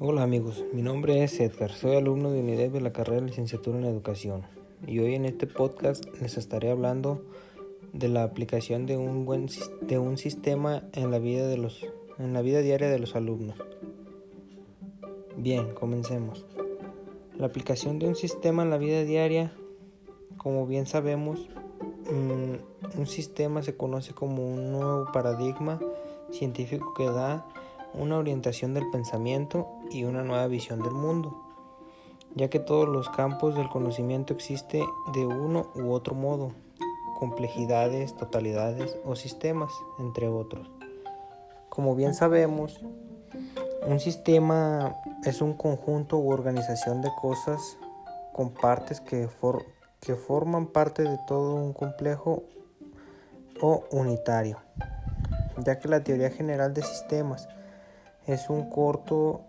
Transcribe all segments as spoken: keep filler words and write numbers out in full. Hola amigos, mi nombre es Edgar, soy alumno de UNED de la carrera de Licenciatura en Educación y hoy en este podcast les estaré hablando de la aplicación de un buen de un sistema en la vida de los en la vida diaria de los alumnos. Bien, comencemos. La aplicación de un sistema en la vida diaria, como bien sabemos, un sistema se conoce como un nuevo paradigma científico que da una orientación del pensamiento y una nueva visión del mundo, ya que todos los campos del conocimiento existe de uno u otro modo, complejidades, totalidades o sistemas, entre otros. Como bien sabemos, un sistema es un conjunto u organización de cosas con partes que, for- que forman parte de todo un complejo o unitario, ya que la teoría general de sistemas es un corto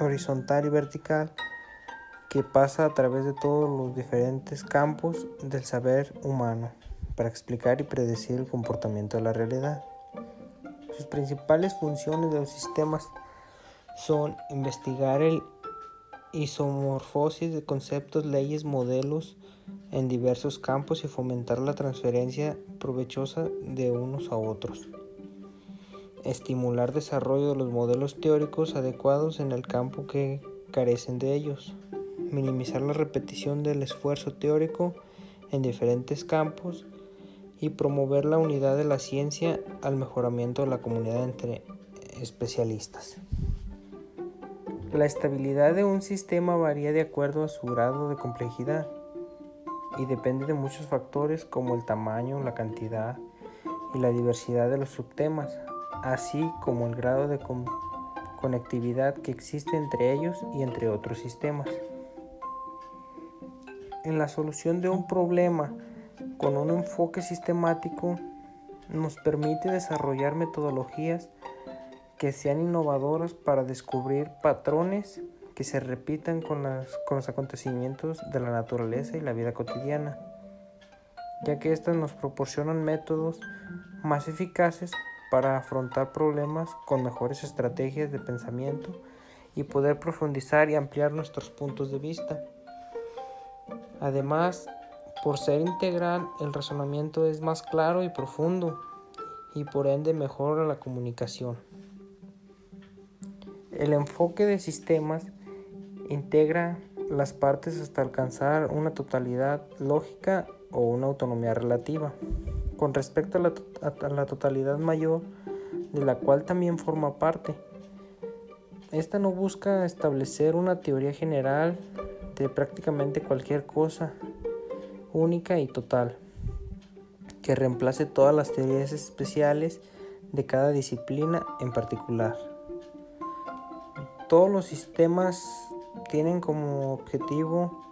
horizontal y vertical que pasa a través de todos los diferentes campos del saber humano para explicar y predecir el comportamiento de la realidad. Sus principales funciones de los sistemas son investigar el isomorfosis de conceptos, leyes, modelos en diversos campos y fomentar la transferencia provechosa de unos a otros. Estimular desarrollo de los modelos teóricos adecuados en el campo que carecen de ellos, minimizar la repetición del esfuerzo teórico en diferentes campos y promover la unidad de la ciencia al mejoramiento de la comunidad entre especialistas. La estabilidad de un sistema varía de acuerdo a su grado de complejidad y depende de muchos factores como el tamaño, la cantidad y la diversidad de los subtemas, así como el grado de con- conectividad que existe entre ellos y entre otros sistemas. En la solución de un problema con un enfoque sistemático nos permite desarrollar metodologías que sean innovadoras para descubrir patrones que se repitan con, las, con los acontecimientos de la naturaleza y la vida cotidiana, ya que éstas nos proporcionan métodos más eficaces para afrontar problemas con mejores estrategias de pensamiento y poder profundizar y ampliar nuestros puntos de vista. Además, por ser integral, el razonamiento es más claro y profundo y por ende mejora la comunicación. El enfoque de sistemas integra las partes hasta alcanzar una totalidad lógica o una autonomía relativa. Con respecto a la, a la totalidad mayor, de la cual también forma parte. Esta no busca establecer una teoría general de prácticamente cualquier cosa, única y total, que reemplace todas las teorías especiales de cada disciplina en particular. Todos los sistemas tienen como objetivo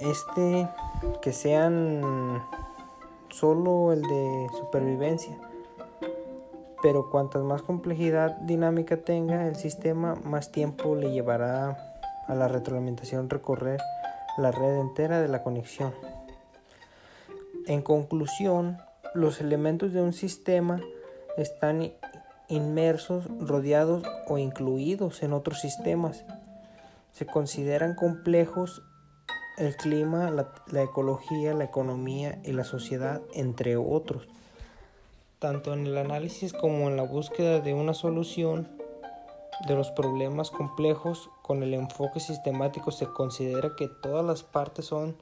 este que sean solo el de supervivencia, pero cuantas más complejidad dinámica tenga el sistema, más tiempo le llevará a la retroalimentación recorrer la red entera de la conexión. En conclusión, los elementos de un sistema están inmersos, rodeados o incluidos en otros sistemas. Se consideran complejos el clima, la, la ecología, la economía y la sociedad, entre otros. Tanto en el análisis como en la búsqueda de una solución de los problemas complejos con el enfoque sistemático se considera que todas las partes son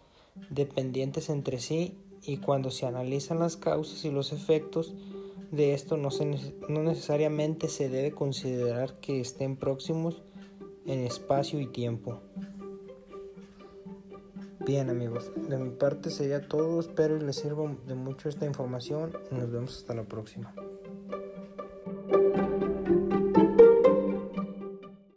dependientes entre sí y cuando se analizan las causas y los efectos de esto no, se, no necesariamente se debe considerar que estén próximos en espacio y tiempo. Bien amigos, de mi parte sería todo, espero y les sirva de mucho esta información y nos vemos hasta la próxima.